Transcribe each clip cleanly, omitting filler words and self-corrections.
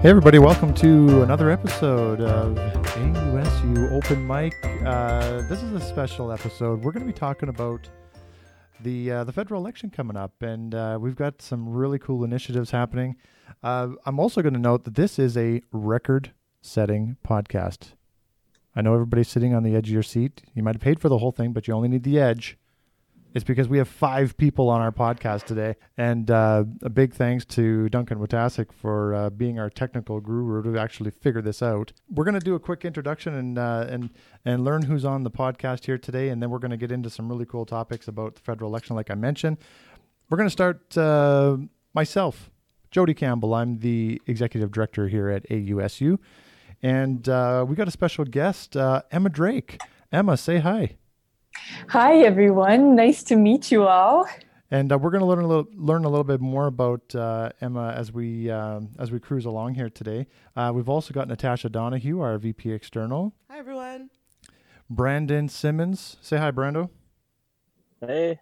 Hey everybody, welcome to another episode of AUSU Open Mic. This is a special episode. We're going to be talking about the federal election coming up, and we've got some really cool initiatives happening. I'm also going to note that this is a record-setting podcast. I know everybody's sitting on the edge of your seat. You might have paid for the whole thing, but you only need the edge. It's because we have five people on our podcast today, and a big thanks to Duncan Wojtaszek for being our technical guru to actually figure this out. We're going to do a quick introduction and learn who's on the podcast here today, and then we're going to get into some really cool topics about the federal election, like I mentioned. We're going to start myself, Jody Campbell. I'm the executive director here at AUSU, and we got a special guest, Emma Drake. Emma, say hi. Hi, everyone. Nice to meet you all. And we're going to learn a little bit more about Emma as we cruise along here today. We've also got Natasha Donahue, our VP External. Hi, everyone. Brandon Simmons. Say hi, Brando. Hey.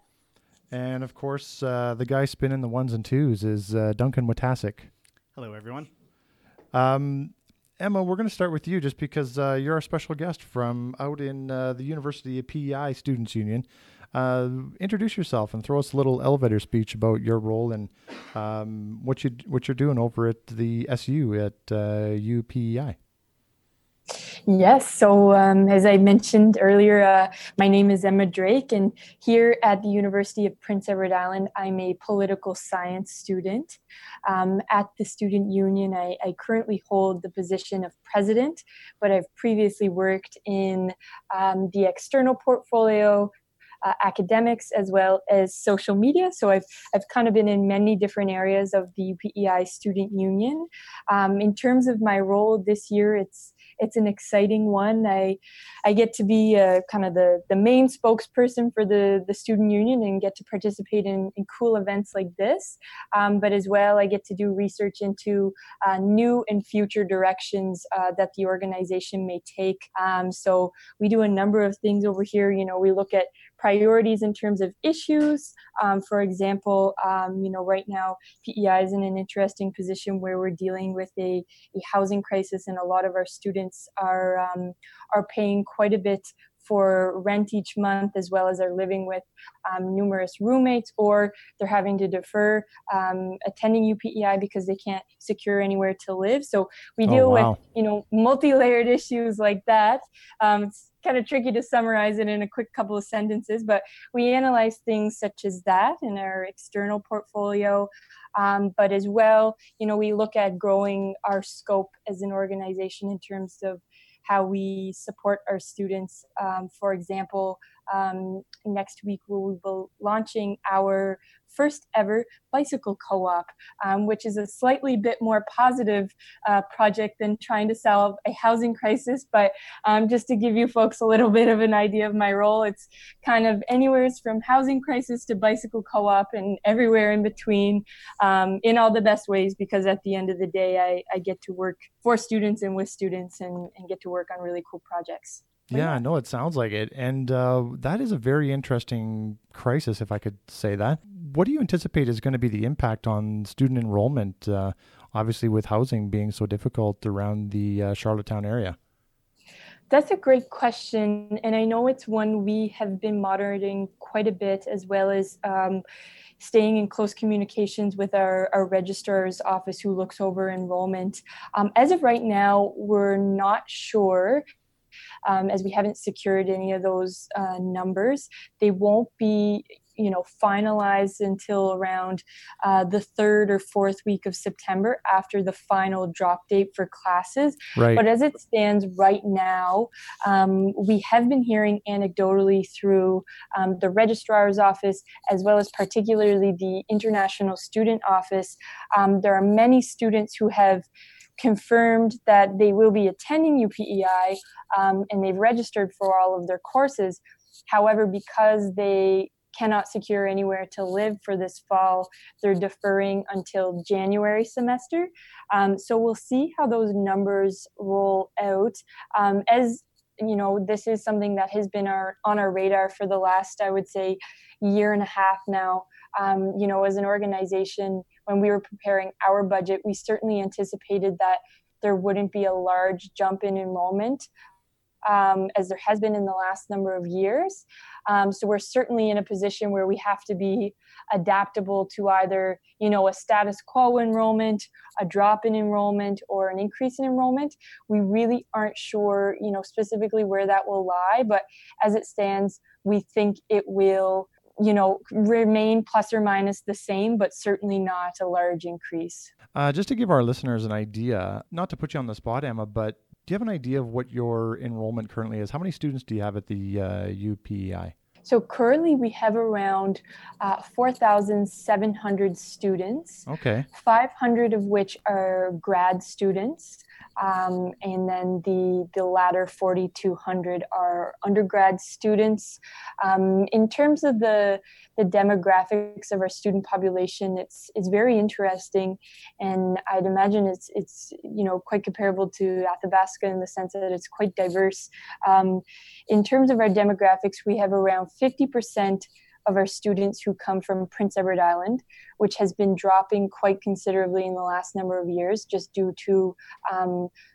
And, of course, the guy spinning the ones and twos is Duncan Wojtaszek. Hello, everyone. Emma, we're going to start with you just because you're our special guest from out in the University of PEI Students Union. Introduce yourself and throw us a little elevator speech about your role and what you're doing over at the SU at UPEI. Yes, so as I mentioned earlier, my name is Emma Drake, and here at the University of Prince Edward Island, I'm a political science student. At the student union, I currently hold the position of president, but I've previously worked in the external portfolio, academics, as well as social media. So I've kind of been in many different areas of the UPEI student union. In terms of my role this year, it's an exciting one. I get to be kind of the main spokesperson for the student union and get to participate in cool events like this. But as well, I get to do research into new and future directions that the organization may take. So we do a number of things over here. You know, we look at priorities in terms of issues. For example, you know, right now, PEI is in an interesting position where we're dealing with a housing crisis, and a lot of our students are paying quite a bit for rent each month, as well as are living with numerous roommates, or they're having to defer attending UPEI because they can't secure anywhere to live. So we deal with, you know, multi-layered issues like that. It's kind of tricky to summarize it in a quick couple of sentences, but we analyze things such as that in our external portfolio. But as well, you know, we look at growing our scope as an organization in terms of how we support our students. For example, next week we'll be launching our first ever bicycle co-op, which is a slightly bit more positive project than trying to solve a housing crisis. But just to give you folks a little bit of an idea of my role, it's kind of anywhere from housing crisis to bicycle co-op and everywhere in between, in all the best ways, because at the end of the day, I get to work for students and with students and get to work on really cool projects. Yeah, no, it sounds like it. And that is a very interesting crisis, if I could say that. What do you anticipate is going to be the impact on student enrollment, obviously with housing being so difficult around the Charlottetown area? That's a great question. And I know it's one we have been monitoring quite a bit, as well as staying in close communications with our registrar's office who looks over enrollment. As of right now, we're not sure. As we haven't secured any of those numbers, they won't be, you know, finalized until around the third or fourth week of September, after the final drop date for classes. Right. But as it stands right now, we have been hearing anecdotally through the registrar's office, as well as particularly the international student office. There are many students who have confirmed that they will be attending UPEI, and they've registered for all of their courses. However, because they cannot secure anywhere to live for this fall, they're deferring until January semester. So we'll see how those numbers roll out. As you know, this is something that has been on our radar for the last, I would say, year and a half now. You know, as an organization, when we were preparing our budget, we certainly anticipated that there wouldn't be a large jump in enrollment, as there has been in the last number of years. So we're certainly in a position where we have to be adaptable to either, you know, a status quo enrollment, a drop in enrollment, or an increase in enrollment. We really aren't sure, you know, specifically where that will lie, but as it stands, we think it will, you know, remain plus or minus the same, but certainly not a large increase. Just to give our listeners an idea, not to put you on the spot, Emma, but do you have an idea of what your enrollment currently is? How many students do you have at the UPEI? So currently we have around 4,700 students. Okay. 500 of which are grad students. And then the latter 4,200 are undergrad students. In terms of the demographics of our student population, it's very interesting, and I'd imagine it's you know, quite comparable to Athabasca in the sense that it's quite diverse. In terms of our demographics, we have around 50% of our students who come from Prince Edward Island, which has been dropping quite considerably in the last number of years just due to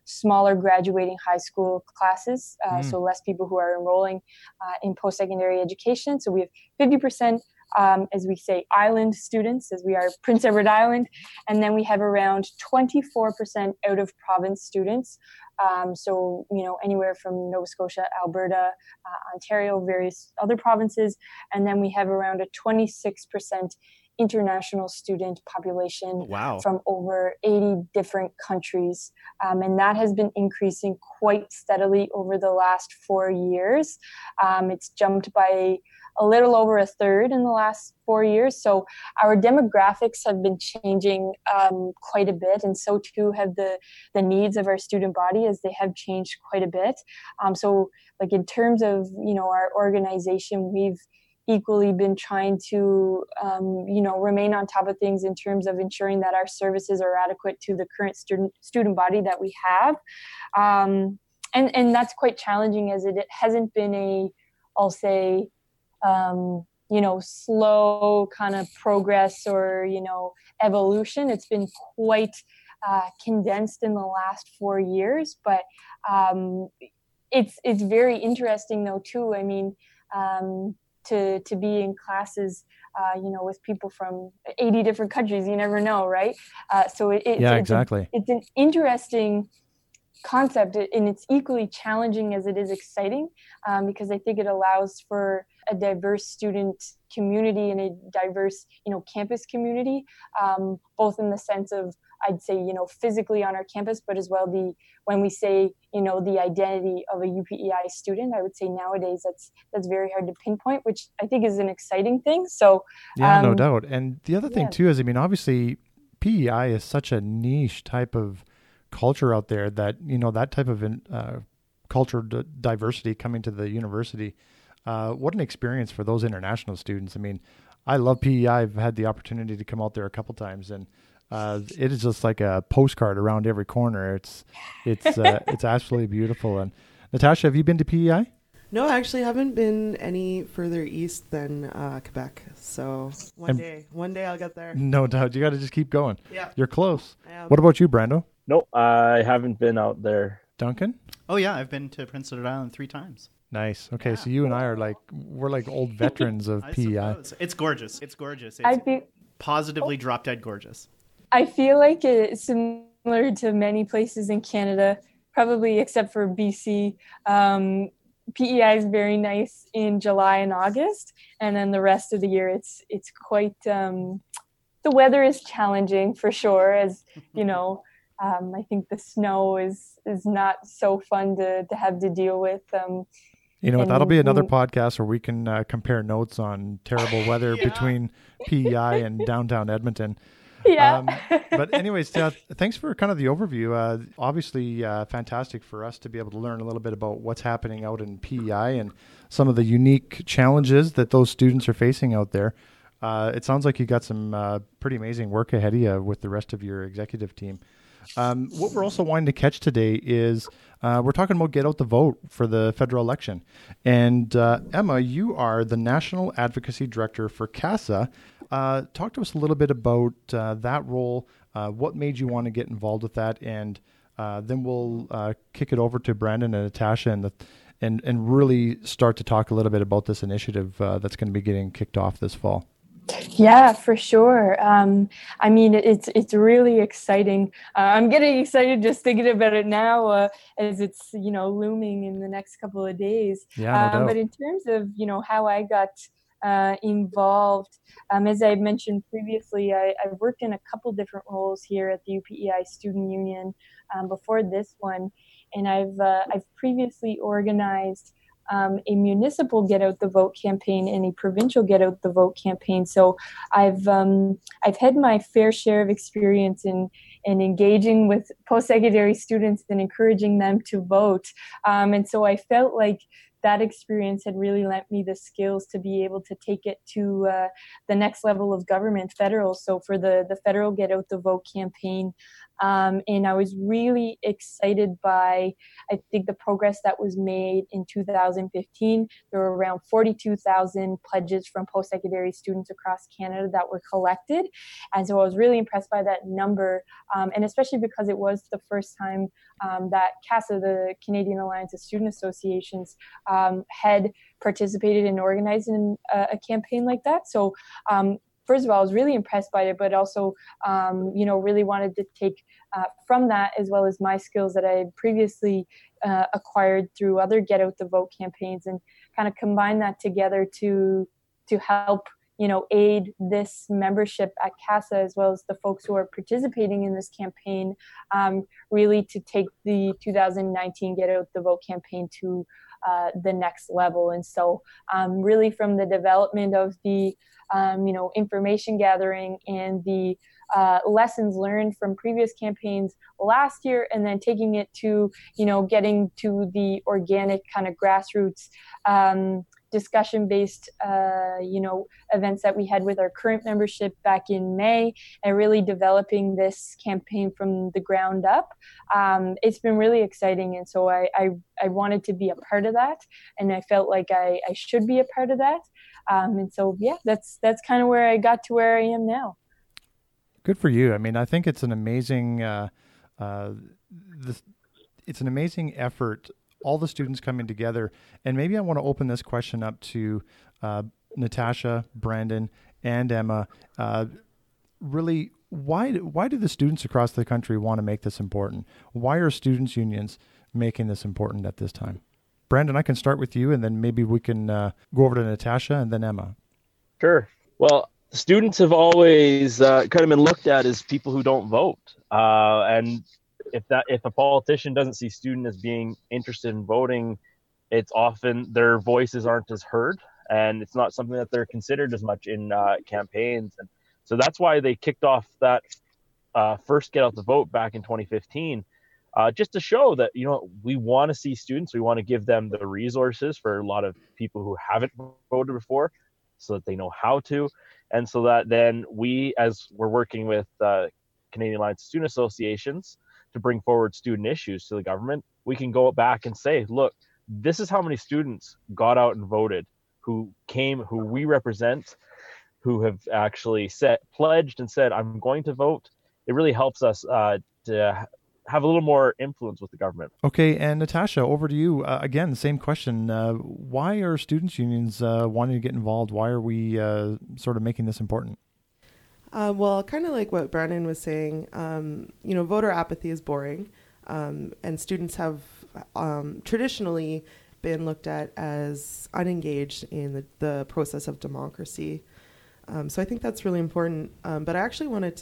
smaller graduating high school classes, so less people who are enrolling in post-secondary education. So we have 50%, as we say, island students, as we are Prince Edward Island, and then we have around 24% out-of-province students, so, you know, anywhere from Nova Scotia, Alberta, Ontario, various other provinces. And then we have around a 26% international student population. Wow. From over 80 different countries. And that has been increasing quite steadily over the last 4 years. It's jumped by a little over a third in the last 4 years. So our demographics have been changing quite a bit, and so too have the needs of our student body, as they have changed quite a bit. So like in terms of, you know, our organization, we've equally been trying to, you know, remain on top of things in terms of ensuring that our services are adequate to the current student body that we have. And that's quite challenging, as it hasn't been a, I'll say, you know, slow kind of progress or, you know, evolution. It's been quite condensed in the last 4 years, but it's very interesting though too. I mean, to be in classes, you know, with people from 80 different countries, you never know, right? So it's an interesting concept, and it's equally challenging as it is exciting, because I think it allows for a diverse student community and a diverse, you know, campus community, both in the sense of, I'd say, you know, physically on our campus, but as well when we say, you know, the identity of a UPEI student, I would say nowadays that's very hard to pinpoint, which I think is an exciting thing. So no doubt. And the other thing too is, I mean, obviously PEI is such a niche type of culture out there that, you know, that type of culture diversity coming to the university, what an experience for those international students. I mean, I love PEI. I've had the opportunity to come out there a couple times, and it is just like a postcard around every corner. It's absolutely beautiful. And Natasha, have you been to PEI? No, I actually haven't been any further east than Quebec. So one day I'll get there. No doubt. You got to just keep going. Yeah. You're close. What about you, Brando? No, I haven't been out there. Duncan? Oh yeah, I've been to Prince Edward Island 3 times. Nice. Okay, yeah. So you and I we're like old veterans of PEI. It's gorgeous. It's positively drop dead gorgeous. I feel like it's similar to many places in Canada, probably except for BC. PEI is very nice in July and August, and then the rest of the year it's quite. The weather is challenging for sure, as you know. I think the snow is not so fun to have to deal with. You know, that'll be another podcast where we can compare notes on terrible weather between PEI and downtown Edmonton. Yeah. But anyways, thanks for kind of the overview. Obviously, fantastic for us to be able to learn a little bit about what's happening out in PEI and some of the unique challenges that those students are facing out there. It sounds like you got some pretty amazing work ahead of you with the rest of your executive team. What we're also wanting to catch today is we're talking about Get Out the Vote for the federal election. And Emma, you are the National Advocacy Director for CASA. Talk to us a little bit about that role, what made you want to get involved with that, and then we'll kick it over to Brandon and Natasha and really start to talk a little bit about this initiative that's going to be getting kicked off this fall. Yeah, for sure. I mean, it's really exciting. I'm getting excited just thinking about it now, as it's looming in the next couple of days. Yeah, no doubt. But in terms of how I got involved, as I mentioned previously, I worked in a couple different roles here at the UPEI Student Union before this one, and I've previously organized a municipal Get Out the Vote campaign and a provincial Get Out the Vote campaign. So I've had my fair share of experience in engaging with post-secondary students and encouraging them to vote. And so I felt like that experience had really lent me the skills to be able to take it to the next level of government, federal. So for the federal Get Out the Vote campaign, and I was really excited by, I think, the progress that was made in 2015. There were around 42,000 pledges from post-secondary students across Canada that were collected. And so I was really impressed by that number, and especially because it was the first time that CASA, the Canadian Alliance of Student Associations, had participated and organized in a campaign like that. So first of all, I was really impressed by it, but also, really wanted to take from that, as well as my skills that I had previously acquired through other Get Out the Vote campaigns, and kind of combine that together to help, aid this membership at CASA, as well as the folks who are participating in this campaign, really to take the 2019 Get Out the Vote campaign to the next level. And so really from the development of the information gathering and the lessons learned from previous campaigns last year, and then taking it to getting to the organic kind of grassroots discussion-based, events that we had with our current membership back in May, and really developing this campaign from the ground up. It's been really exciting, and so I wanted to be a part of that, and I felt like I should be a part of that. And so, yeah, that's kind of where I got to where I am now. Good for you. I mean, I think it's an amazing, it's an amazing effort, all the students coming together. And maybe I want to open this question up to Natasha, Brandon, and Emma. Really, why do the students across the country want to make this important? Why are students' unions making this important at this time? Brandon, I can start with you, and then maybe we can go over to Natasha and then Emma. Sure. Well, students have always kind of been looked at as people who don't vote. And if a politician doesn't see student as being interested in voting, it's often their voices aren't as heard, and it's not something that they're considered as much in campaigns. And so that's why they kicked off that first Get Out the Vote back in 2015, just to show that, we want to see students, we want to give them the resources for a lot of people who haven't voted before, so that they know how to. And so that then we, as we're working with Canadian Alliance of Student Associations, to bring forward student issues to the government, we can go back and say, look, this is how many students got out and voted, who came, who we represent, who have actually pledged and said, I'm going to vote. It really helps us to have a little more influence with the government. Okay, and Natasha, over to you. Again, the same question. Why are students' unions wanting to get involved? Why are we sort of making this important? Well, kind of like what Brandon was saying, voter apathy is boring, and students have traditionally been looked at as unengaged in the process of democracy. So I think that's really important. But I actually wanted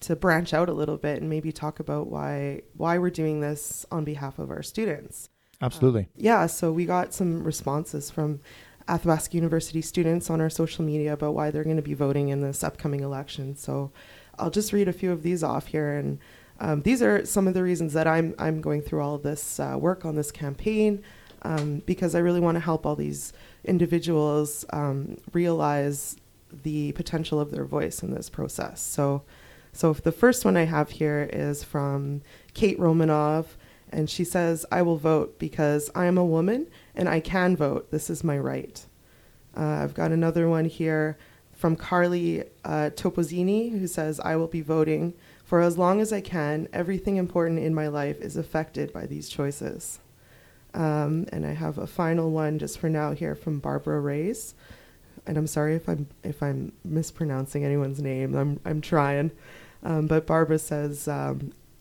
to branch out a little bit and maybe talk about why we're doing this on behalf of our students. Absolutely. So we got some responses from Athabasca University students on our social media about why they're going to be voting in this upcoming election. So I'll just read a few of these off here. And these are some of the reasons that I'm going through all of this work on this campaign, because I really want to help all these individuals realize the potential of their voice in this process. So So if the first one I have here is from Kate Romanov, and she says, I will vote because I am a woman and I can vote. This is my right. I've got another one here from Carly Topozzini, who says, I will be voting for as long as I can. Everything important in my life is affected by these choices. And I have a final one just for now here from Barbara Race. And I'm sorry if I'm mispronouncing anyone's name. I'm trying. But Barbara says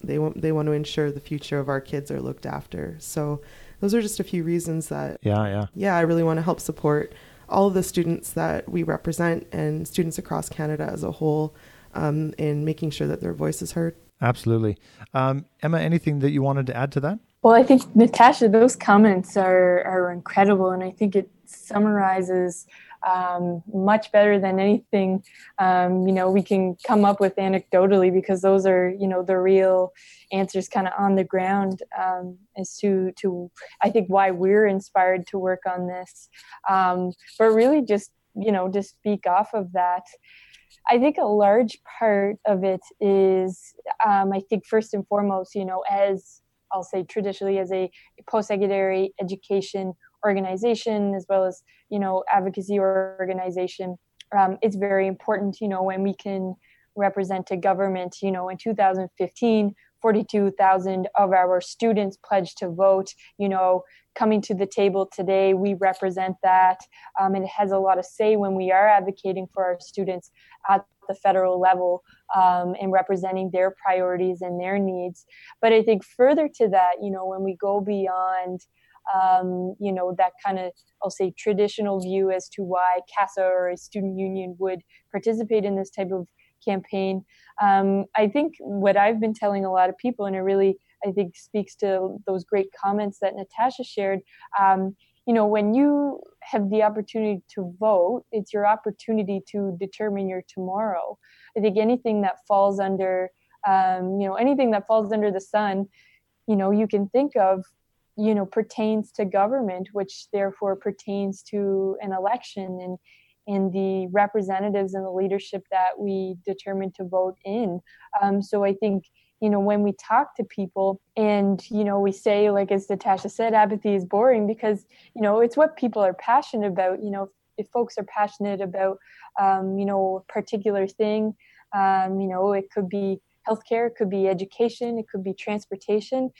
they want to ensure the future of our kids are looked after. So those are just a few reasons that I really want to help support all of the students that we represent and students across Canada as a whole in making sure that their voice is heard. Absolutely. Emma, anything that you wanted to add to that? Well, I think, Natasha, those comments are incredible, and I think it summarizes much better than anything, we can come up with anecdotally, because those are, the real answers kind of on the ground as to I think why we're inspired to work on this. But really just to speak off of that, I think a large part of it is, I think first and foremost, as I'll say traditionally as a post-secondary education organization, as well as, advocacy organization, it's very important, when we can represent a government, in 2015, 42,000 of our students pledged to vote, coming to the table today, we represent that. And it has a lot of say when we are advocating for our students at the federal level and representing their priorities and their needs. But I think further to that, when we go beyond that kind of, I'll say, traditional view as to why CASA or a student union would participate in this type of campaign. I think what I've been telling a lot of people, and it really, I think, speaks to those great comments that Natasha shared, when you have the opportunity to vote, it's your opportunity to determine your tomorrow. I think anything that falls under, the sun, you can think of, pertains to government, which therefore pertains to an election and the representatives and the leadership that we determine to vote in. So I think, when we talk to people and, we say, like, as Natasha said, apathy is boring because, it's what people are passionate about. If folks are passionate about, a particular thing, it could be healthcare, it could be education, it could be transportation.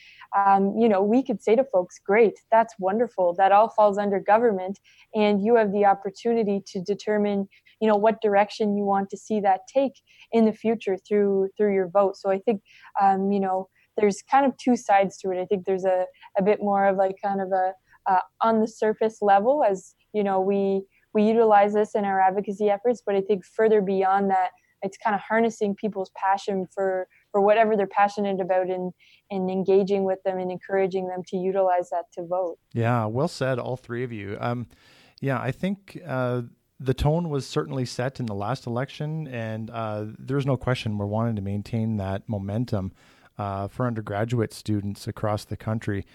We could say to folks, great, that's wonderful. That all falls under government. And you have the opportunity to determine, what direction you want to see that take in the future through your vote. So I think, there's kind of two sides to it. I think there's a bit more of like kind of a on the surface level as, we utilize this in our advocacy efforts. But I think further beyond that, it's kind of harnessing people's passion for whatever they're passionate about and engaging with them and encouraging them to utilize that to vote. Yeah, well said, all three of you. I think the tone was certainly set in the last election, and there's no question we're wanting to maintain that momentum for undergraduate students across the country.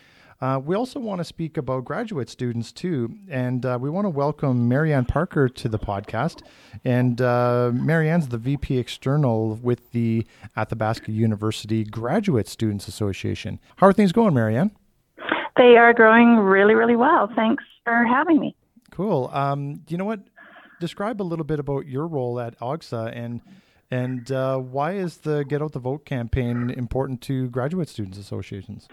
We also want to speak about graduate students too, and we want to welcome Marianne Parker to the podcast. And Marianne's the VP External with the Athabasca University Graduate Students Association. How are things going, Marianne? They are growing really, really well. Thanks for having me. Cool. You know what? Describe a little bit about your role at AUGSA and why is the Get Out the Vote campaign important to graduate students associations?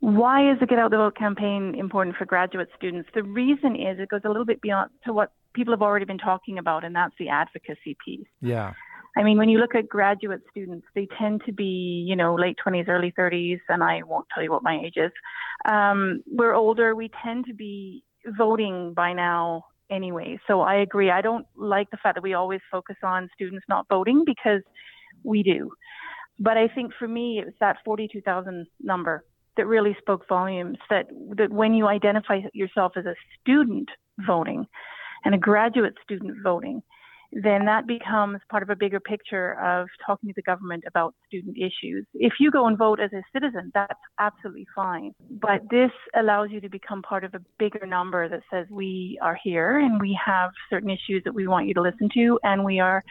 Why is the Get Out the Vote campaign important for graduate students? The reason is it goes a little bit beyond to what people have already been talking about, and that's the advocacy piece. Yeah. I mean, when you look at graduate students, they tend to be, late 20s, early 30s, and I won't tell you what my age is. We're older. We tend to be voting by now anyway. So I agree. I don't like the fact that we always focus on students not voting because we do. But I think for me, it was that 42,000 number that really spoke volumes, that when you identify yourself as a student voting and a graduate student voting, then that becomes part of a bigger picture of talking to the government about student issues. If you go and vote as a citizen, that's absolutely fine. But this allows you to become part of a bigger number that says we are here and we have certain issues that we want you to listen to, and we are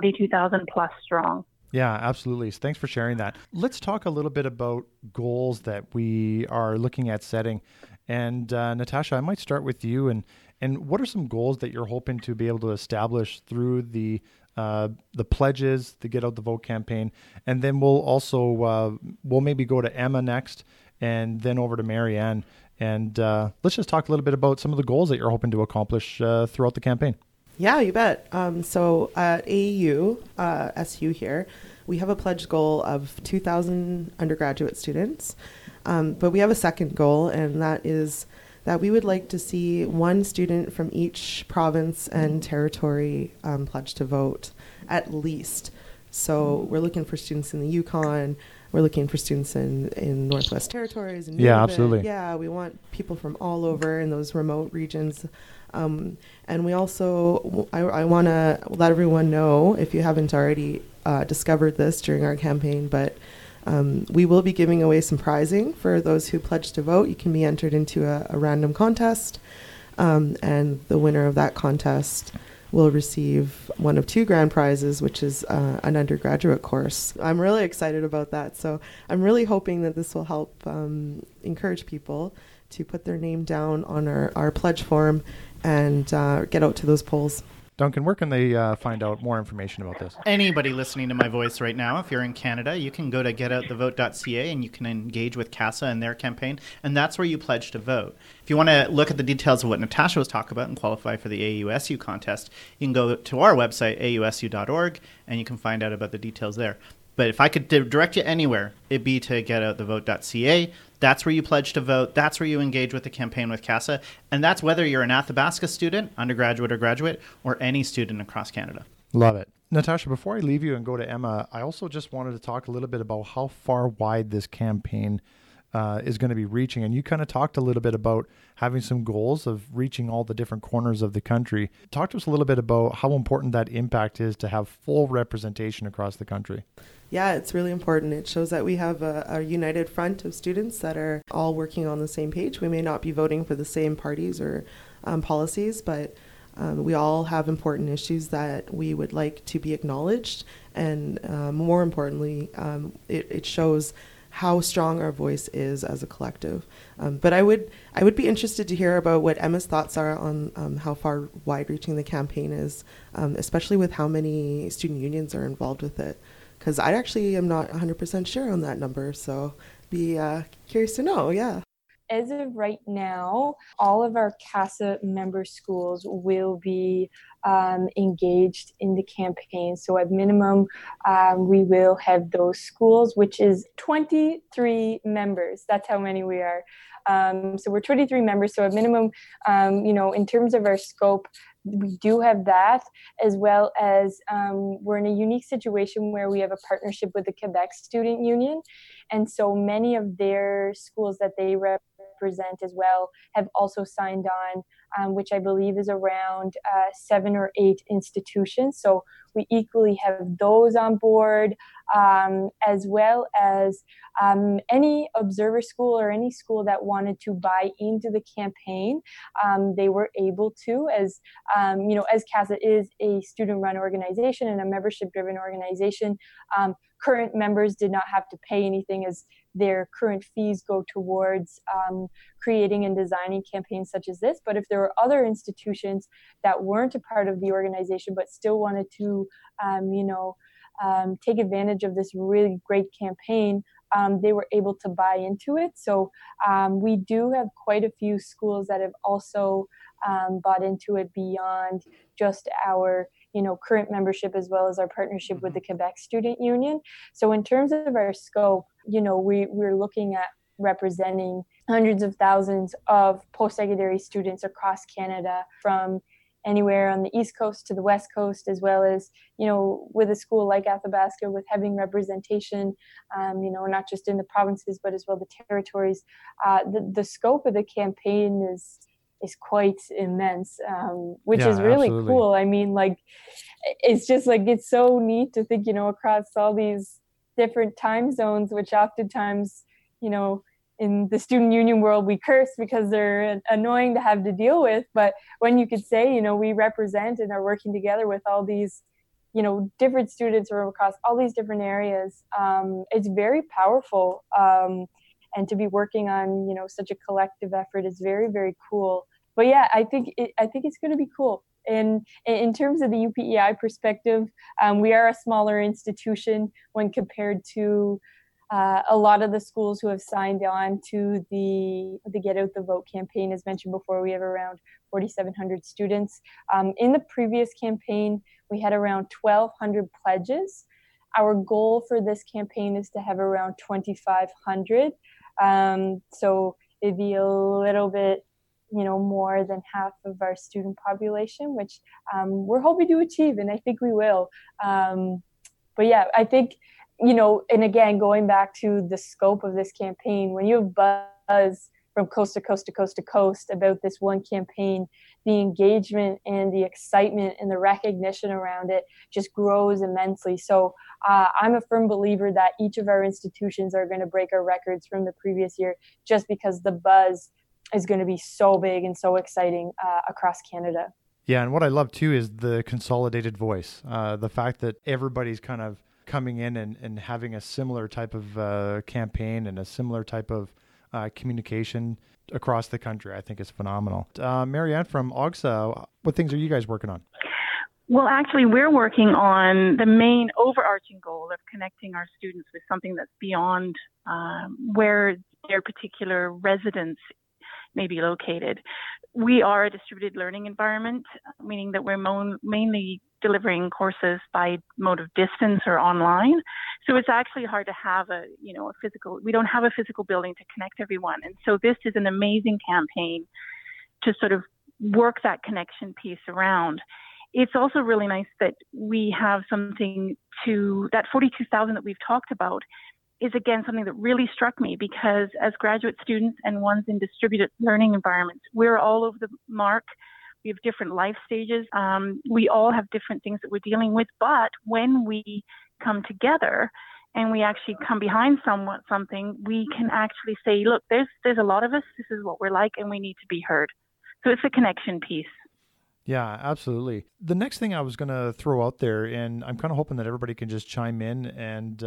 42,000 plus strong. Yeah, absolutely. Thanks for sharing that. Let's talk a little bit about goals that we are looking at setting. And Natasha, I might start with you. And what are some goals that you're hoping to be able to establish through the pledges, the Get Out the Vote campaign? And then we'll also, we'll maybe go to Emma next and then over to Marianne. And let's just talk a little bit about some of the goals that you're hoping to accomplish throughout the campaign. Yeah, you bet. So at AU, SU here, we have a pledge goal of 2,000 undergraduate students. But we have a second goal, and that is that we would like to see one student from each province and territory pledge to vote, at least. So we're looking for students in the Yukon. We're looking for students in Northwest Territories. And yeah, absolutely. Yeah, we want people from all over in those remote regions. And we also, I want to let everyone know, if you haven't already discovered this during our campaign, but we will be giving away some prizing for those who pledge to vote. You can be entered into a random contest, and the winner of that contest will receive one of two grand prizes, which is an undergraduate course. I'm really excited about that. So I'm really hoping that this will help encourage people to put their name down on our pledge form and get out to those polls. Duncan, where can they find out more information about this? Anybody listening to my voice right now, if you're in Canada, you can go to getoutthevote.ca and you can engage with CASA and their campaign, and that's where you pledge to vote. If you want to look at the details of what Natasha was talking about and qualify for the AUSU contest, you can go to our website, ausu.org, and you can find out about the details there. But if I could direct you anywhere, it'd be to getoutthevote.ca. That's where you pledge to vote. That's where you engage with the campaign with CASA. And that's whether you're an Athabasca student, undergraduate or graduate, or any student across Canada. Love it. Natasha, before I leave you and go to Emma, I also just wanted to talk a little bit about how far wide this campaign is going to be reaching. And you kind of talked a little bit about having some goals of reaching all the different corners of the country. Talk to us a little bit about how important that impact is to have full representation across the country. Yeah, it's really important. It shows that we have a united front of students that are all working on the same page. We may not be voting for the same parties or policies, but we all have important issues that we would like to be acknowledged. And more importantly, it shows how strong our voice is as a collective. But I would be interested to hear about what Emma's thoughts are on how far wide-reaching the campaign is, especially with how many student unions are involved with it. Because I actually am not 100% sure on that number, so be curious to know, yeah. As of right now, all of our CASA member schools will be engaged in the campaign. So at minimum, we will have those schools, which is 23 members. That's how many we are. So we're 23 members. So at minimum, in terms of our scope, we do have that, as well as we're in a unique situation where we have a partnership with the Quebec Student Union. And so many of their schools that they represent as well have also signed on, which I believe is around 7 or 8 institutions. So we equally have those on board, as well as any observer school or any school that wanted to buy into the campaign. They were able to, as CASA is a student-run organization and a membership-driven organization, current members did not have to pay anything, as their current fees go towards creating and designing campaigns such as this. But if there were other institutions that weren't a part of the organization but still wanted to, take advantage of this really great campaign, they were able to buy into it. So we do have quite a few schools that have also bought into it beyond just our current membership, as well as our partnership with the Quebec Student Union. So in terms of our scope, we're looking at representing hundreds of thousands of post-secondary students across Canada, from anywhere on the East Coast to the West Coast, as well as, with a school like Athabasca, with having representation, not just in the provinces, but as well the territories. The scope of the campaign is quite immense, which is really absolutely cool. I mean, it's just it's so neat to think, across all these different time zones, which oftentimes, in the student union world, we curse because they're annoying to have to deal with. But when you could say, we represent and are working together with all these you know, different students from across all these different areas. It's very powerful. And to be working on, you know, such a collective effort is very, very cool. But yeah, I think it's going to be cool. And in terms of the UPEI perspective, we are a smaller institution when compared to a lot of the schools who have signed on to the Get Out the Vote campaign. As mentioned before, we have around 4,700 students. In the previous campaign, we had around 1,200 pledges. Our goal for this campaign is to have around 2,500. So it'd be a little bit, you know, more than half of our student population, which we're hoping to achieve, and I think we will. But yeah, I think, you know, and again, going back to the scope of this campaign, when you have buzz from coast to coast to coast to coast about this one campaign, the engagement and the excitement and the recognition around it just grows immensely. So I'm a firm believer that each of our institutions are going to break our records from the previous year, just because the buzz is going to be so big and so exciting across Canada. Yeah, and what I love too is the consolidated voice. The fact that everybody's kind of coming in and having a similar type of campaign and a similar type of communication across the country, I think is phenomenal. Marianne from AUGSA, what things are you guys working on? Well, actually, we're working on the main overarching goal of connecting our students with something that's beyond where their particular residence may be located. We are a distributed learning environment, meaning that we're mainly delivering courses by mode of distance or online. So it's actually hard to have we don't have a physical building to connect everyone. And so this is an amazing campaign to sort of work that connection piece around. It's also really nice that we have something to, that 42,000 that we've talked about is again something that really struck me, because as graduate students and ones in distributed learning environments, we're all over the mark. We have different life stages. We all have different things that we're dealing with. But when we come together and we actually come behind something, we can actually say, look, there's a lot of us. This is what we're like, and we need to be heard. So it's a connection piece. Yeah, absolutely. The next thing I was going to throw out there, and I'm kind of hoping that everybody can just chime in, and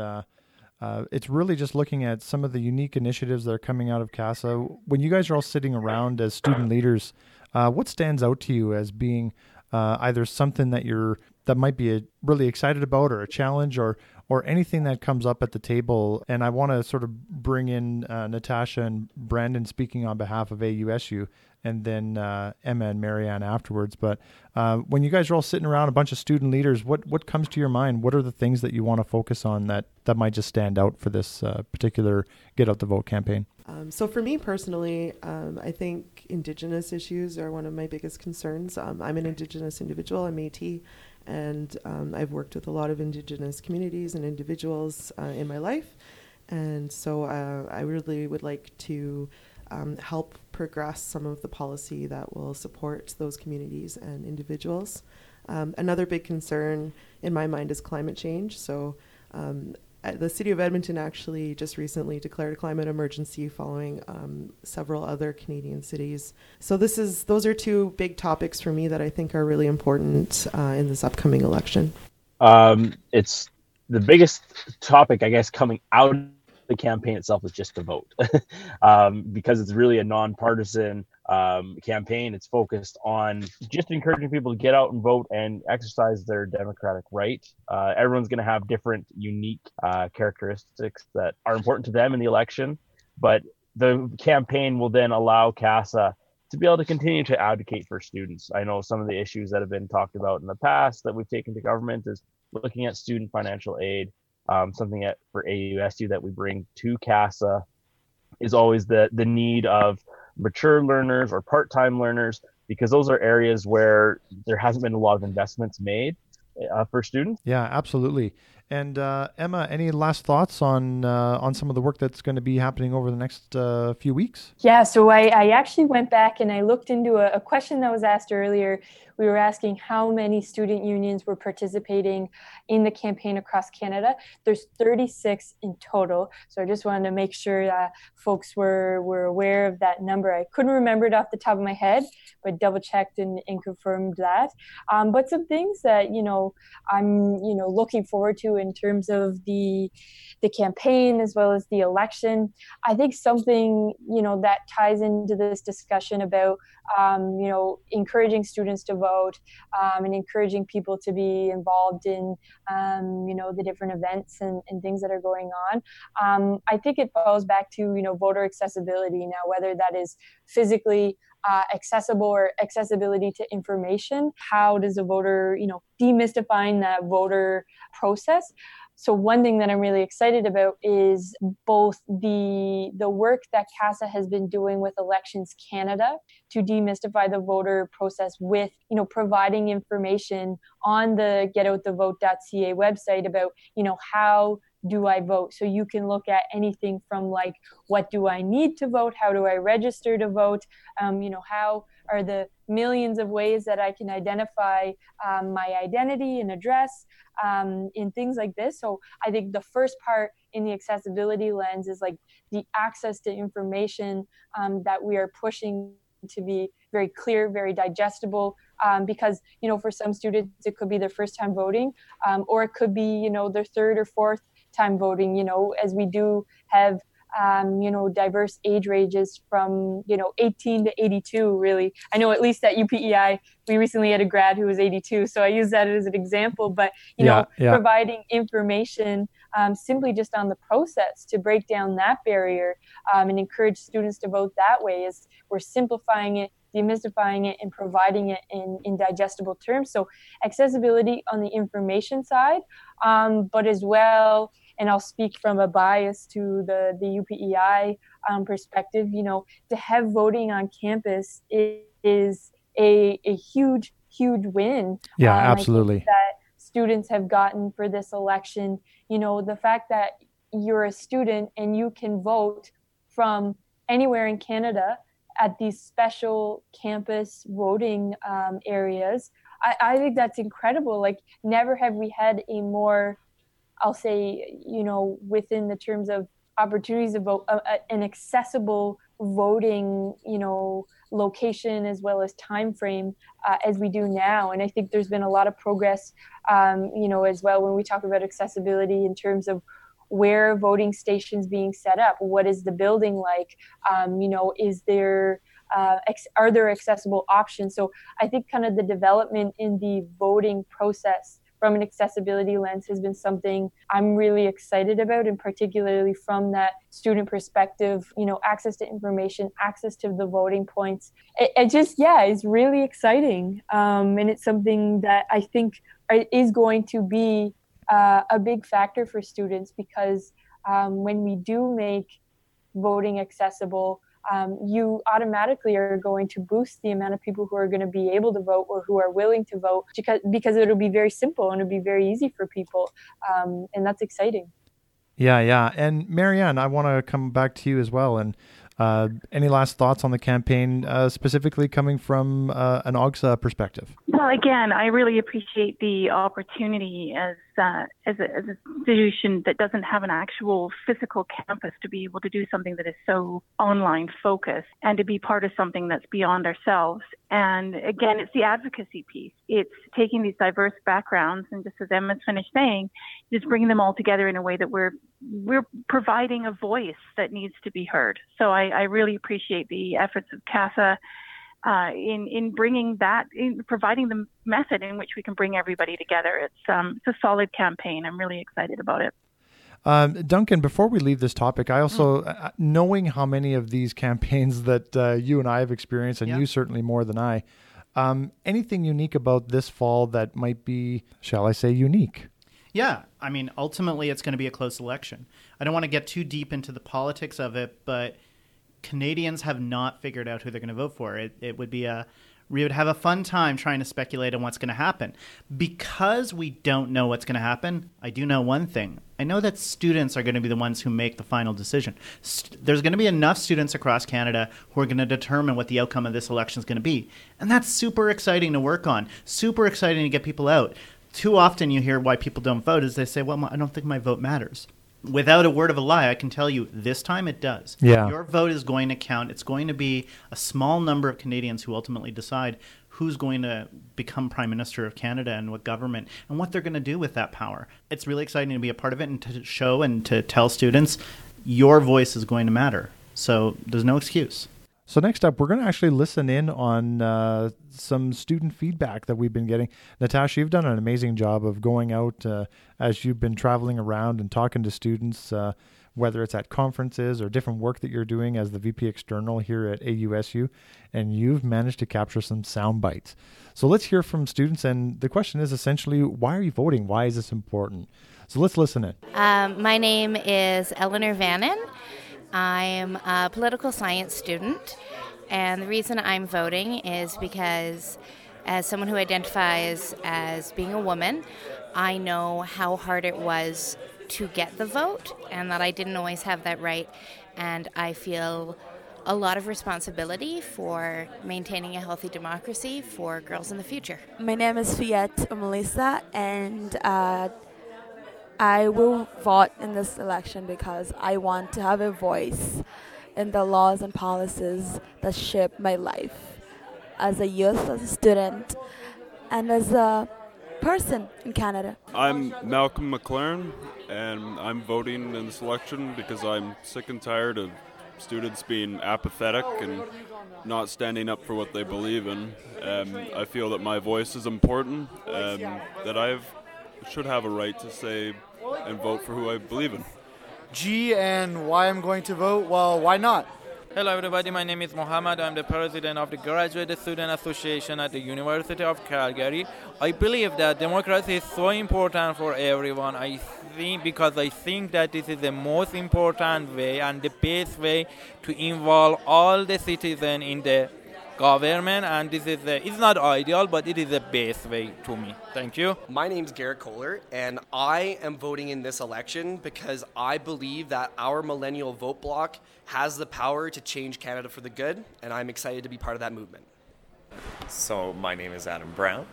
it's really just looking at some of the unique initiatives that are coming out of CASA. When you guys are all sitting around as student leaders, what stands out to you as being either something that might be really excited about, or a challenge, or anything that comes up at the table? And I want to sort of bring in Natasha and Brandon speaking on behalf of AUSU, and then Emma and Marianne afterwards. But when you guys are all sitting around a bunch of student leaders, what comes to your mind? What are the things that you want to focus on that might just stand out for this particular Get Out the Vote campaign? So for me personally, I think Indigenous issues are one of my biggest concerns. I'm an Indigenous individual, I'm Métis, and I've worked with a lot of Indigenous communities and individuals in my life. And so I really would like to help progress some of the policy that will support those communities and individuals. Another big concern in my mind is climate change. So the City of Edmonton actually just recently declared a climate emergency following several other Canadian cities. So those are two big topics for me that I think are really important in this upcoming election. It's the biggest topic, I guess, coming out of the campaign itself is just to vote. Because it's really a nonpartisan campaign. It's focused on just encouraging people to get out and vote and exercise their democratic right. Everyone's going to have different unique characteristics that are important to them in the election, but the campaign will then allow CASA to be able to continue to advocate for students. I know some of the issues that have been talked about in the past that we've taken to government is looking at student financial aid. Something that for AUSU that we bring to CASA is always the need of mature learners or part-time learners, because those are areas where there hasn't been a lot of investments made for students. Yeah, absolutely. And Emma, any last thoughts on some of the work that's going to be happening over the next few weeks? Yeah, so I actually went back and I looked into a question that was asked earlier. We were asking how many student unions were participating in the campaign across Canada. There's 36 in total. So I just wanted to make sure that folks were aware of that number. I couldn't remember it off the top of my head, but double checked and confirmed that. But some things that, you know, I'm, you know, looking forward to in terms of the campaign as well as the election. I think something, you know, that ties into this discussion about, you know, encouraging students to vote and encouraging people to be involved in, you know, the different events and things that are going on. I think it falls back to, you know, voter accessibility now, whether that is physically accessible or accessibility to information. How does a voter, you know, demystifying that voter process? So one thing that I'm really excited about is both the work that CASA has been doing with Elections Canada to demystify the voter process with, you know, providing information on the getoutthevote.ca website about, you know, how do I vote? So you can look at anything from like, what do I need to vote? How do I register to vote? You know, how are the millions of ways that I can identify my identity and address in things like this. So I think the first part in the accessibility lens is like the access to information that we are pushing to be very clear, very digestible, because, you know, for some students, it could be their first time voting, or it could be, you know, their third or fourth time voting, you know, as we do have, you know, diverse age ranges from, you know, 18 to 82, really. I know at least at UPEI, we recently had a grad who was 82, so I use that as an example, but, you know, providing information simply just on the process to break down that barrier and encourage students to vote that way is we're simplifying it, demystifying it, and providing it in digestible terms. So accessibility on the information side, but as well, and I'll speak from a bias to the UPEI perspective, you know, to have voting on campus is a huge, huge win. Yeah, absolutely. That students have gotten for this election, you know, the fact that you're a student and you can vote from anywhere in Canada at these special campus voting areas. I think that's incredible. Like, never have we had a more, I'll say, you know, within the terms of opportunities to vote, an accessible voting, you know, location as well as time frame as we do now. And I think there's been a lot of progress, you know, as well when we talk about accessibility in terms of where voting stations being set up, what is the building like, you know, is there, are there accessible options? So I think kind of the development in the voting process from an accessibility lens has been something I'm really excited about, and particularly from that student perspective, you know, access to information, access to the voting points. It just, yeah, it's really exciting. And it's something that I think is going to be a big factor for students, because when we do make voting accessible, you automatically are going to boost the amount of people who are going to be able to vote or who are willing to vote, because it'll be very simple and it'll be very easy for people. And that's exciting. Yeah. And Marianne, I want to come back to you as well. And any last thoughts on the campaign, specifically coming from an AUGSA perspective? Well, again, I really appreciate the opportunity as an institution that doesn't have an actual physical campus to be able to do something that is so online focused and to be part of something that's beyond ourselves. And again, it's the advocacy piece. It's taking these diverse backgrounds and, just as Emma's finished saying, just bringing them all together in a way that we're providing a voice that needs to be heard. So I really appreciate the efforts of CASA in bringing that, in providing the method in which we can bring everybody together. It's a solid campaign. I'm really excited about it. Duncan, before we leave this topic, I also, knowing how many of these campaigns that you and I have experienced, and you certainly more than I, anything unique about this fall that might be, shall I say, unique? Yeah, I mean, ultimately, it's going to be a close election. I don't want to get too deep into the politics of it, but Canadians have not figured out who they're going to vote for. It would be a We would have a fun time trying to speculate on what's going to happen. Because we don't know what's going to happen, I do know one thing. I know that students are going to be the ones who make the final decision. There's going to be enough students across Canada who are going to determine what the outcome of this election is going to be. And that's super exciting to work on, super exciting to get people out. Too often you hear why people don't vote is they say, well, I don't think my vote matters. Without a word of a lie, I can tell you this time it does. Yeah. Your vote is going to count. It's going to be a small number of Canadians who ultimately decide who's going to become Prime Minister of Canada and what government and what they're going to do with that power. It's really exciting to be a part of it and to show and to tell students your voice is going to matter. So there's no excuse. So next up, we're going to actually listen in on some student feedback that we've been getting. Natasha, you've done an amazing job of going out as you've been traveling around and talking to students, whether it's at conferences or different work that you're doing as the VP External here at AUSU, and you've managed to capture some sound bites. So let's hear from students, and the question is essentially, why are you voting? Why is this important? So let's listen in. My name is Eleanor Vannon. I'm a political science student, and the reason I'm voting is because as someone who identifies as being a woman, I know how hard it was to get the vote and that I didn't always have that right, and I feel a lot of responsibility for maintaining a healthy democracy for girls in the future. My name is Fiat Melissa, and I will vote in this election because I want to have a voice in the laws and policies that shape my life as a youth, as a student, and as a person in Canada. I'm Malcolm McLaren, and I'm voting in this election because I'm sick and tired of students being apathetic and not standing up for what they believe in. I feel that my voice is important, that I should have a right to say and vote for who I believe in. And why I'm going to vote? Well, why not? Hello everybody, my name is Mohammed. I'm the president of the Graduate Student Association at the University of Calgary. I believe that democracy is so important for everyone. I think that this is the most important way and the best way to involve all the citizens in the government, and this is it's not ideal, but it is the best way to me. Thank you. My name's Garrett Kohler, and I am voting in this election because I believe that our millennial vote bloc has the power to change Canada for the good, and I'm excited to be part of that movement. So my name is Adam Brown.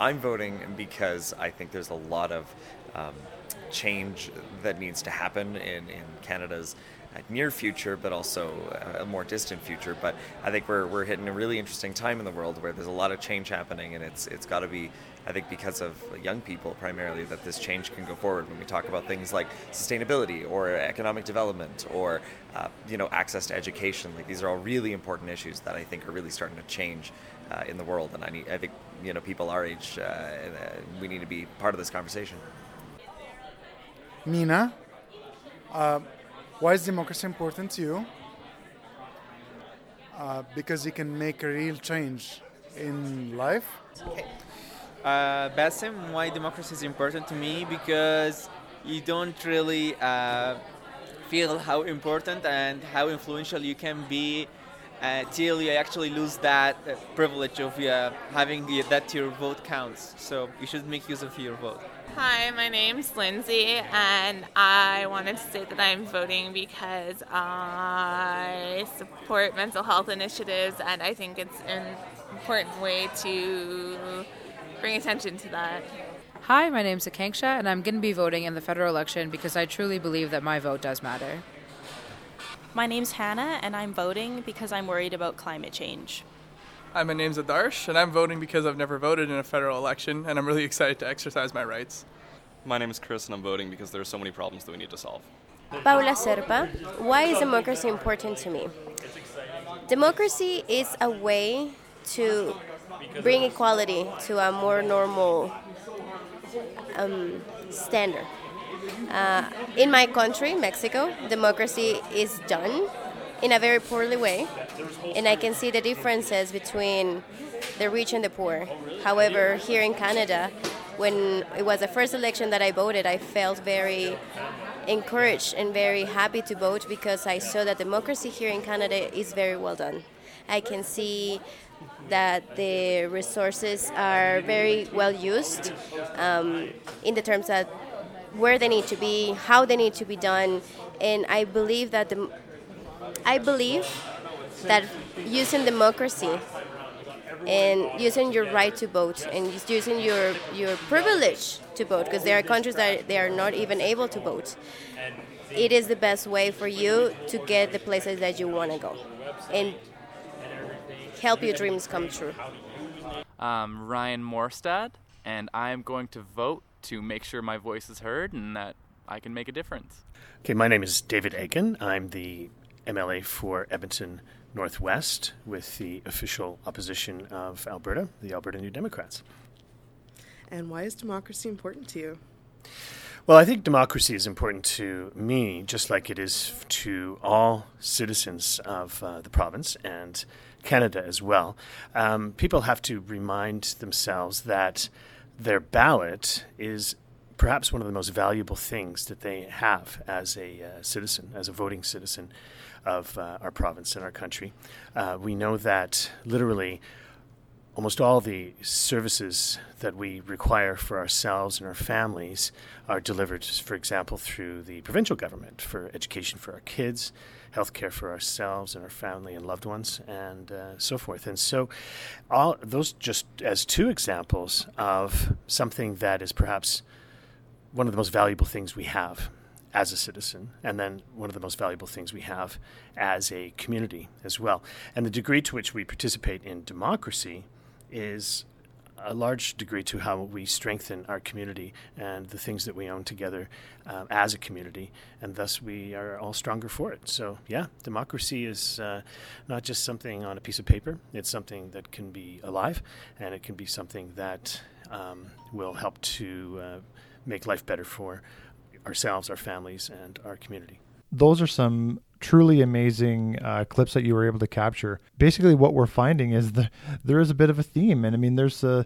I'm voting because I think there's a lot of change that needs to happen in Canada's near future, but also a more distant future. But I think we're hitting a really interesting time in the world where there's a lot of change happening, and it's got to be, I think, because of young people primarily that this change can go forward. When we talk about things like sustainability or economic development or access to education, like these are all really important issues that I think are really starting to change in the world. And I think people our age, we need to be part of this conversation. Mina. Why is democracy important to you? Because you can make a real change in life. Okay. Basim, why democracy is important to me? Because you don't really feel how important and how influential you can be till you actually lose that privilege of having that your vote counts. So you should make use of your vote. Hi, my name's Lindsay, and I wanted to say that I'm voting because I support mental health initiatives, and I think it's an important way to bring attention to that. Hi, my name's Akanksha, and I'm going to be voting in the federal election because I truly believe that my vote does matter. My name's Hannah, and I'm voting because I'm worried about climate change. Hi, my name's Adarsh, and I'm voting because I've never voted in a federal election, and I'm really excited to exercise my rights. My name is Chris, and I'm voting because there are so many problems that we need to solve. Paula Serpa, why is democracy important to me? Democracy is a way to bring equality to a more normal standard. In my country, Mexico, democracy is done in a very poorly way, and I can see the differences between the rich and the poor. However, here in Canada, when it was the first election that I voted, I felt very encouraged and very happy to vote because I saw that democracy here in Canada is very well done. I can see that the resources are very well used in the terms that where they need to be, how they need to be done, and I believe that using democracy and using your right to vote and using your privilege to vote, because there are countries that they are not even able to vote, it is the best way for you to get the places that you want to go and help your dreams come true. I'm Ryan Morstad, and I'm going to vote to make sure my voice is heard and that I can make a difference. Okay, my name is David Aiken. I'm the MLA for Edmonton Northwest with the official opposition of Alberta, the Alberta New Democrats. And why is democracy important to you? Well, I think democracy is important to me, just like it is to all citizens of the province and Canada as well. People have to remind themselves that their ballot is perhaps one of the most valuable things that they have as a citizen, as a voting citizen of our province and our country. We know that literally almost all the services that we require for ourselves and our families are delivered, for example, through the provincial government for education for our kids, healthcare for ourselves and our family and loved ones, and so forth. And so all those just as two examples of something that is perhaps one of the most valuable things we have as a citizen, and then one of the most valuable things we have as a community as well. And the degree to which we participate in democracy is a large degree to how we strengthen our community and the things that we own together as a community, and thus we are all stronger for it. So yeah, democracy is not just something on a piece of paper, it's something that can be alive, and it can be something that will help to make life better for ourselves, our families, and our community. Those are some truly amazing clips that you were able to capture. Basically, what we're finding is that there is a bit of a theme, and I mean, there's an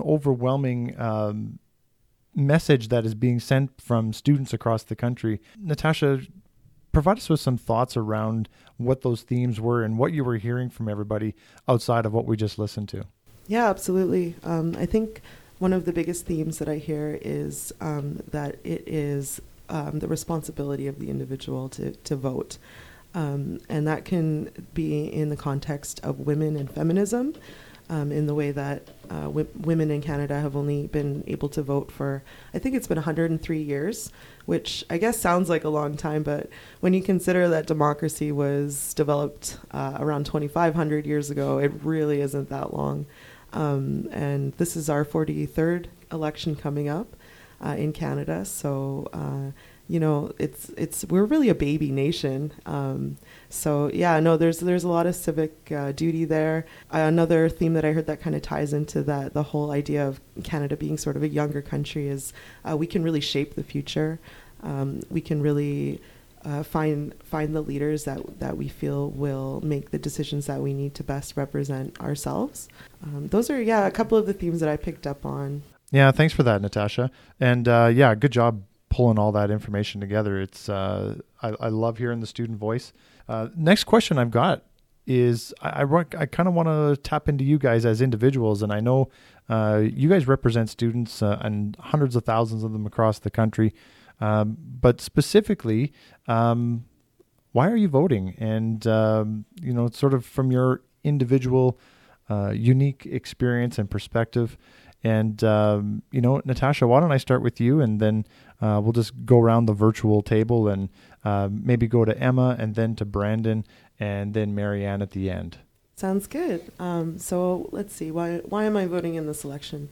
overwhelming message that is being sent from students across the country. Natasha, provide us with some thoughts around what those themes were and what you were hearing from everybody outside of what we just listened to. Yeah, absolutely. I think one of the biggest themes that I hear is that it is the responsibility of the individual to vote. And that can be in the context of women and feminism, in the way that women in Canada have only been able to vote for, I think it's been 103 years, which I guess sounds like a long time, but when you consider that democracy was developed around 2,500 years ago, it really isn't that long. And this is our 43rd election coming up in Canada. So, we're really a baby nation. There's a lot of civic duty there. Another theme that I heard that kind of ties into that, the whole idea of Canada being sort of a younger country, is we can really shape the future. We can really find the leaders that we feel will make the decisions that we need to best represent ourselves. Those are, a couple of the themes that I picked up on. Yeah, thanks for that, Natasha. And good job pulling all that information together. It's I love hearing the student voice. Next question I've got is I kind of want to tap into you guys as individuals, and I know you guys represent students and hundreds of thousands of them across the country. But specifically, why are you voting? And, sort of from your individual, unique experience and perspective. And, Natasha, why don't I start with you, and then we'll just go around the virtual table and maybe go to Emma and then to Brandon and then Marianne at the end. Sounds good. So let's see, why am I voting in this election?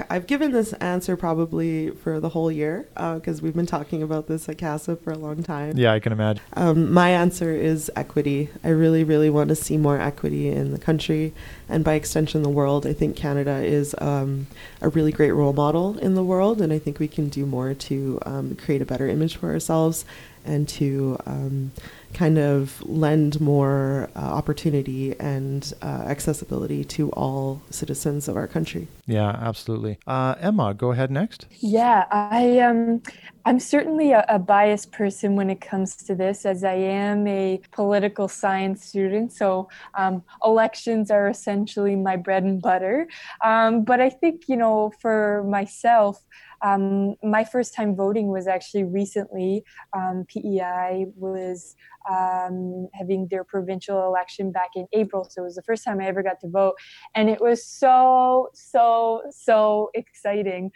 I've given this answer probably for the whole year because we've been talking about this at CASA for a long time. Yeah, I can imagine. My answer is equity. I really, really want to see more equity in the country and by extension the world. I think Canada is a really great role model in the world, and I think we can do more to create a better image for ourselves and to kind of lend more opportunity and accessibility to all citizens of our country. Yeah, absolutely. Emma, go ahead next. Yeah, I I'm certainly a biased person when it comes to this, as I am a political science student. So elections are essentially my bread and butter. But I think, you know, for myself, my first time voting was actually recently. PEI was having their provincial election back in April. So it was the first time I ever got to vote. And it was so exciting.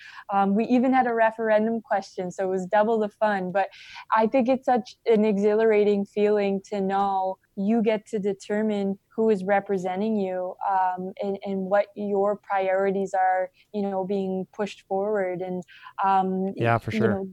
We even had a referendum question, so it was double the fun. But I think it's such an exhilarating feeling to know you get to determine who is representing you and what your priorities are, you know, being pushed forward. And yeah, for sure. You know,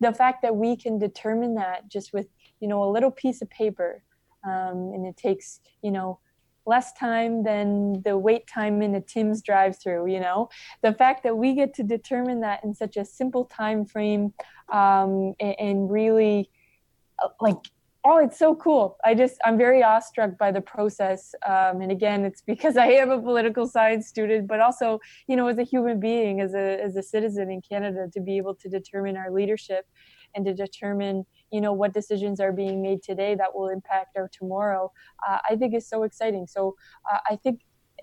the fact that we can determine that just with, you know, a little piece of paper, and it takes, you know, less time than the wait time in a Tim's drive-through. You know, the fact that we get to determine that in such a simple time frame, and really, like, oh, it's so cool. I'm very awestruck by the process. And again, it's because I am a political science student, but also, you know, as a human being, as a citizen in Canada, to be able to determine our leadership and to determine, you know, what decisions are being made today that will impact our tomorrow, I think is so exciting. So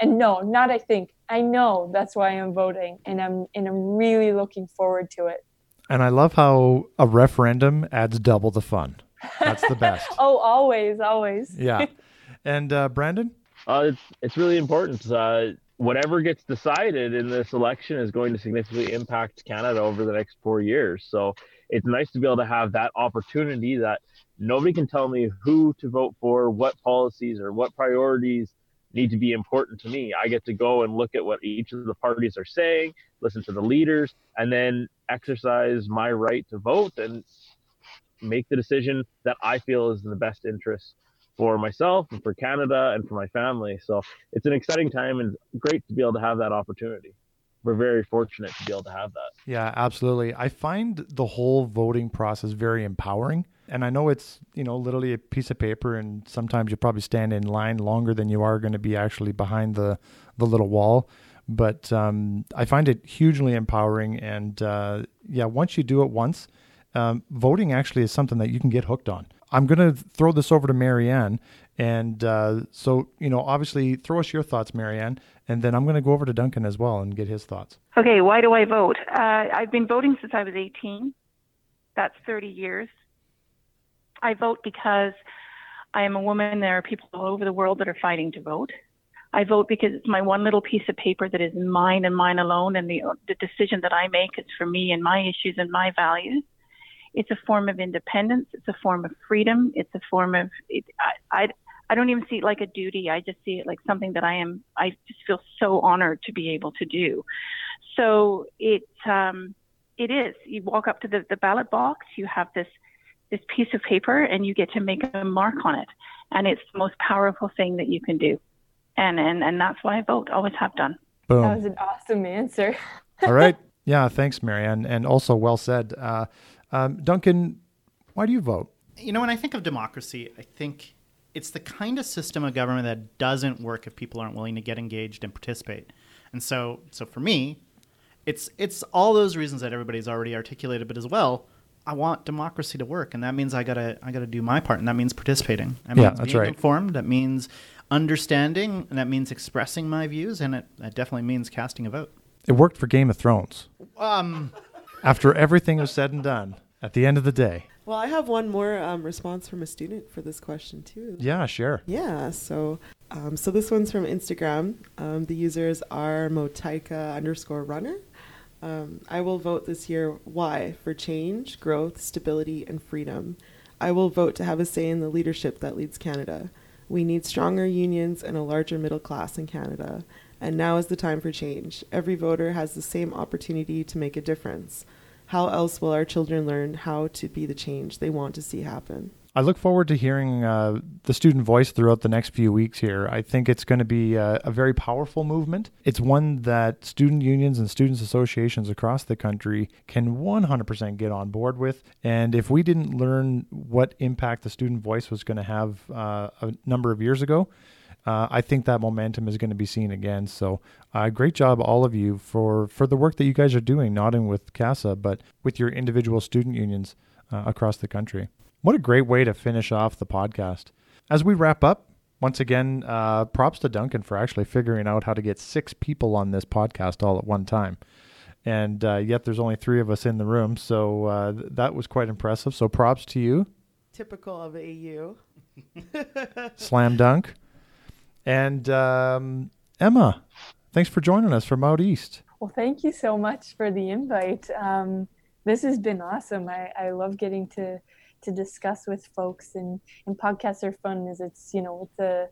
I know that's why I'm voting, and I'm really looking forward to it. And I love how a referendum adds double the fun. That's the best. Oh, always. Yeah. And Brandon? It's really important. Whatever gets decided in this election is going to significantly impact Canada over the next 4 years. So it's nice to be able to have that opportunity that nobody can tell me who to vote for, what policies or what priorities need to be important to me. I get to go and look at what each of the parties are saying, listen to the leaders, and then exercise my right to vote and make the decision that I feel is in the best interest for myself and for Canada and for my family. So it's an exciting time and great to be able to have that opportunity. We're very fortunate to be able to have that. Yeah, absolutely. I find the whole voting process very empowering. And I know it's, you know, literally a piece of paper, and sometimes you probably stand in line longer than you are going to be actually behind the little wall. But I find it hugely empowering. And once you do it once, voting actually is something that you can get hooked on. I'm going to throw this over to Marianne. And so, you know, obviously throw us your thoughts, Marianne. And then I'm going to go over to Duncan as well and get his thoughts. Okay, why do I vote? I've been voting since I was 18. That's 30 years. I vote because I am a woman. There are people all over the world that are fighting to vote. I vote because it's my one little piece of paper that is mine and mine alone. And the decision that I make is for me and my issues and my values. It's a form of independence. It's a form of freedom. It's a form of, I don't even see it like a duty. I just see it like something that I just feel so honored to be able to do. So it is, you walk up to the ballot box, you have this piece of paper, and you get to make a mark on it. And it's the most powerful thing that you can do. And that's why I vote. Always have done. Boom. That was an awesome answer. All right. Yeah. Thanks, Marianne. And also well said. Duncan, why do you vote? You know, when I think of democracy, I think it's the kind of system of government that doesn't work if people aren't willing to get engaged and participate. And so for me, it's all those reasons that everybody's already articulated, but as well, I want democracy to work, and that means I gotta do my part, and that means participating. Informed, that means understanding, and that means expressing my views, and it definitely means casting a vote. It worked for Game of Thrones. After everything was said and done, at the end of the day. Well, I have one more response from a student for this question, too. Yeah, sure. Yeah, so this one's from Instagram. The users are motika_runner. I will vote this year. Why? For change, growth, stability, and freedom. I will vote to have a say in the leadership that leads Canada. We need stronger unions and a larger middle class in Canada. And now is the time for change. Every voter has the same opportunity to make a difference. How else will our children learn how to be the change they want to see happen? I look forward to hearing the student voice throughout the next few weeks here. I think it's going to be a very powerful movement. It's one that student unions and students associations across the country can 100% get on board with. And if we didn't learn what impact the student voice was going to have a number of years ago, I think that momentum is going to be seen again. So great job, all of you, for the work that you guys are doing, not only with CASA, but with your individual student unions across the country. What a great way to finish off the podcast. As we wrap up, once again, props to Duncan for actually figuring out how to get six people on this podcast all at one time. And yet there's only three of us in the room. So that was quite impressive. So props to you. Typical of AU. Slam dunk. And Emma, thanks for joining us from out east. Well, thank you so much for the invite. This has been awesome. I love getting to discuss with folks, and podcasts are fun as it's, you know, it's a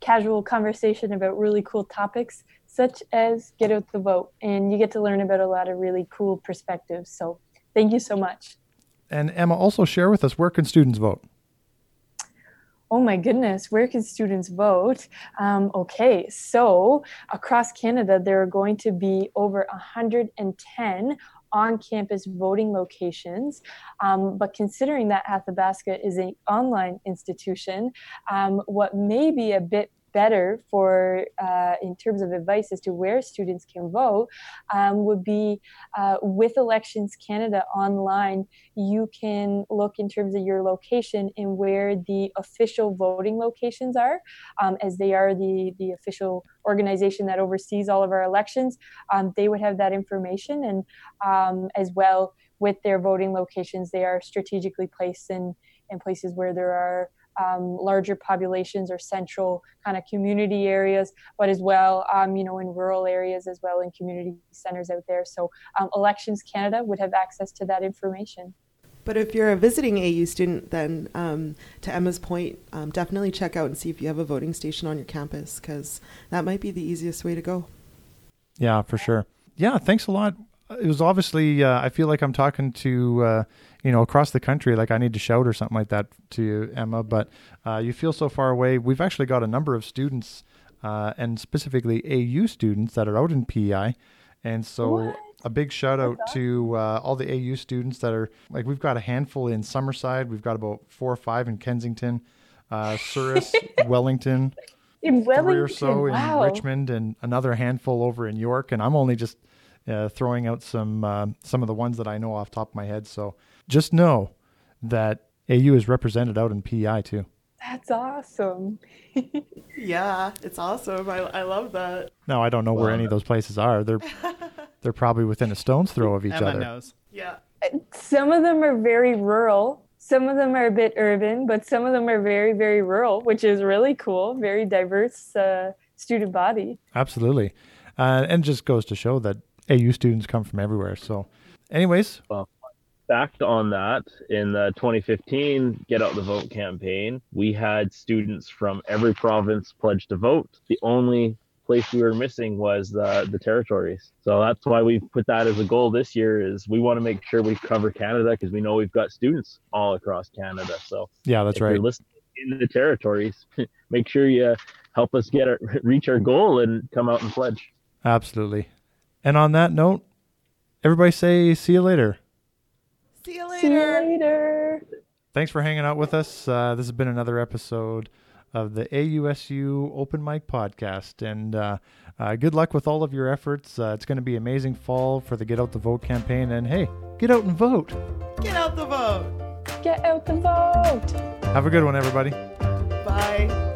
casual conversation about really cool topics such as Get Out the Vote, and you get to learn about a lot of really cool perspectives. So thank you so much. And Emma, also share with us, where can students vote? Oh my goodness, where can students vote? Okay, so across Canada, there are going to be over 110 on-campus voting locations. But considering that Athabasca is an online institution, what may be a bit better for in terms of advice as to where students can vote would be with Elections Canada online. You can look in terms of your location and where the official voting locations are, as they are the official organization that oversees all of our elections. They would have that information, and as well with their voting locations, they are strategically placed in places where there are larger populations or central kind of community areas, but as well, you know, in rural areas as well, in community centers out there. So Elections Canada would have access to that information. But if you're a visiting AU student, then to Emma's point, definitely check out and see if you have a voting station on your campus, because that might be the easiest way to go. Yeah, for sure. Yeah, thanks a lot. It was obviously, I feel like I'm talking to, you know, across the country, like I need to shout or something like that to you, Emma, but you feel so far away. We've actually got a number of students and specifically AU students that are out in PEI. And so a big shout out to all the AU students that are, like, we've got a handful in Summerside. We've got about 4 or 5 in Kensington, Surrey, Wellington. In Wellington, 3 or so wow. In Richmond, and another handful over in York. And I'm only just throwing out some of the ones that I know off the top of my head. So just know that AU is represented out in PEI too. That's awesome. Yeah, it's awesome. I love that. Now, I don't know where any of those places are. They're probably within a stone's throw of each other. Emma knows. Yeah. Some of them are very rural. Some of them are a bit urban, but some of them are very, very rural, which is really cool. Very diverse student body. Absolutely. And just goes to show that AU students come from everywhere. So anyways. Well, back on that, in the 2015 Get Out the Vote campaign, we had students from every province pledge to vote. The only place we were missing was the territories. So that's why we put that as a goal this year, is we want to make sure we cover Canada, because we know we've got students all across Canada. So yeah, that's right. If you're listening in the territories, make sure you help us reach our goal and come out and pledge. Absolutely. And on that note, everybody say, see you later. See you later. See you later. Thanks for hanging out with us. This has been another episode of the AUSU Open Mic Podcast. And good luck with all of your efforts. It's going to be an amazing fall for the Get Out the Vote campaign. And hey, get out and vote. Get out the vote. Get out the vote. Have a good one, everybody. Bye.